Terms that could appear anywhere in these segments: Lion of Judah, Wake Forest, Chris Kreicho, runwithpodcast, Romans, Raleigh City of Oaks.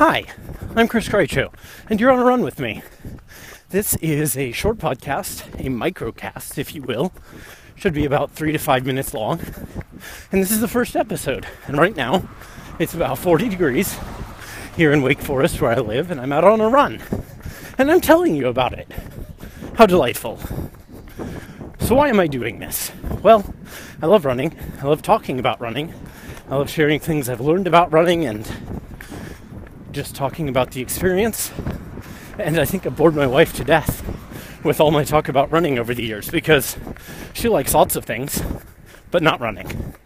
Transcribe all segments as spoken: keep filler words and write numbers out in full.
Hi, I'm Chris Kreicho, and you're on a run with me. This is a short podcast, a microcast, if you will. Should be about three to five minutes long. And this is the first episode. And right now, it's about forty degrees here in Wake Forest where I live, and I'm out on a run. And I'm telling you about it. How delightful. So why am I doing this? Well, I love running. I love talking about running. I love sharing things I've learned about running and just talking about the experience, and I think I bored my wife to death with all my talk about running over the years because she likes lots of things, but not running.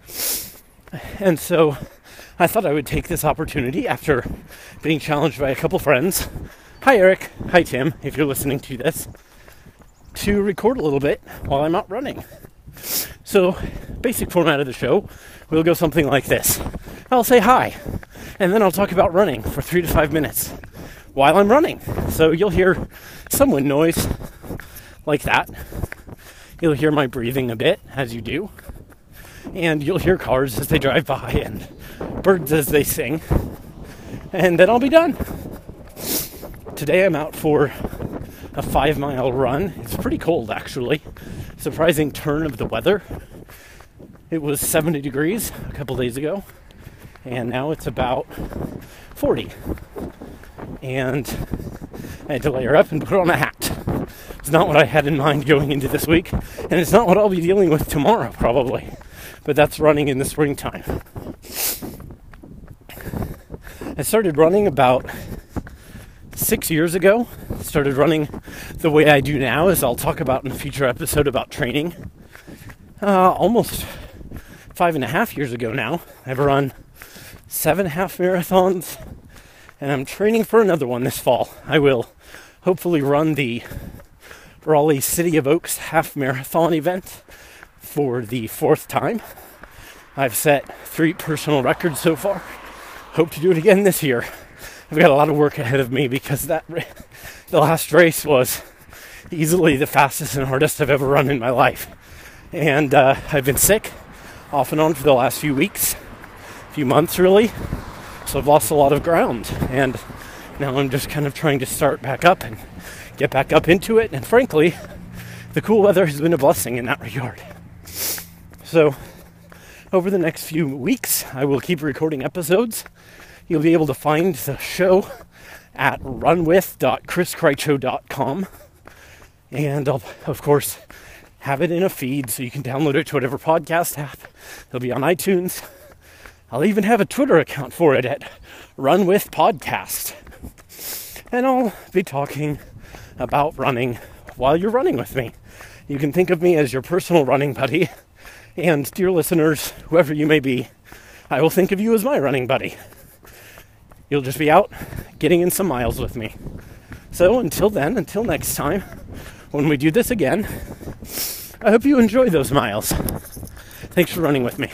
And so I thought I would take this opportunity after being challenged by a couple friends, hi Eric, hi Tim, if you're listening to this, to record a little bit while I'm out running. So basic format of the show will go something like this. I'll say hi, and then I'll talk about running for three to five minutes while I'm running. So you'll hear some wind noise like that. You'll hear my breathing a bit, as you do. And you'll hear cars as they drive by and birds as they sing. And then I'll be done. Today I'm out for a five mile run. It's pretty cold, actually. Surprising turn of the weather. It was seventy degrees a couple days ago. And now it's about forty. And I had to layer up and put on a hat. It's not what I had in mind going into this week. And it's not what I'll be dealing with tomorrow, probably. But that's running in the springtime. I started running about six years ago. I started running the way I do now, as I'll talk about in a future episode about training. Uh, almost five and a half years ago now. I've run seven half marathons, and I'm training for another one this fall. I will hopefully run the Raleigh City of Oaks half marathon event for the fourth time. I've set three personal records so far. Hope to do it again this year. I've got a lot of work ahead of me because that ra- the last race was easily the fastest and hardest I've ever run in my life. And uh, I've been sick off and on for the last few weeks. Few months really, so I've lost a lot of ground, and now I'm just kind of trying to start back up and get back up into it, and frankly the cool weather has been a blessing in that regard. So over the next few weeks I will keep recording episodes. You'll be able to find the show at run with dot chris kreicho dot com, and I'll of course have it in a feed so you can download it to whatever podcast app. It'll be on iTunes. I'll even have a Twitter account for it at run with podcast. And I'll be talking about running while you're running with me. You can think of me as your personal running buddy. And dear listeners, whoever you may be, I will think of you as my running buddy. You'll just be out getting in some miles with me. So until then, until next time, when we do this again, I hope you enjoy those miles. Thanks for running with me.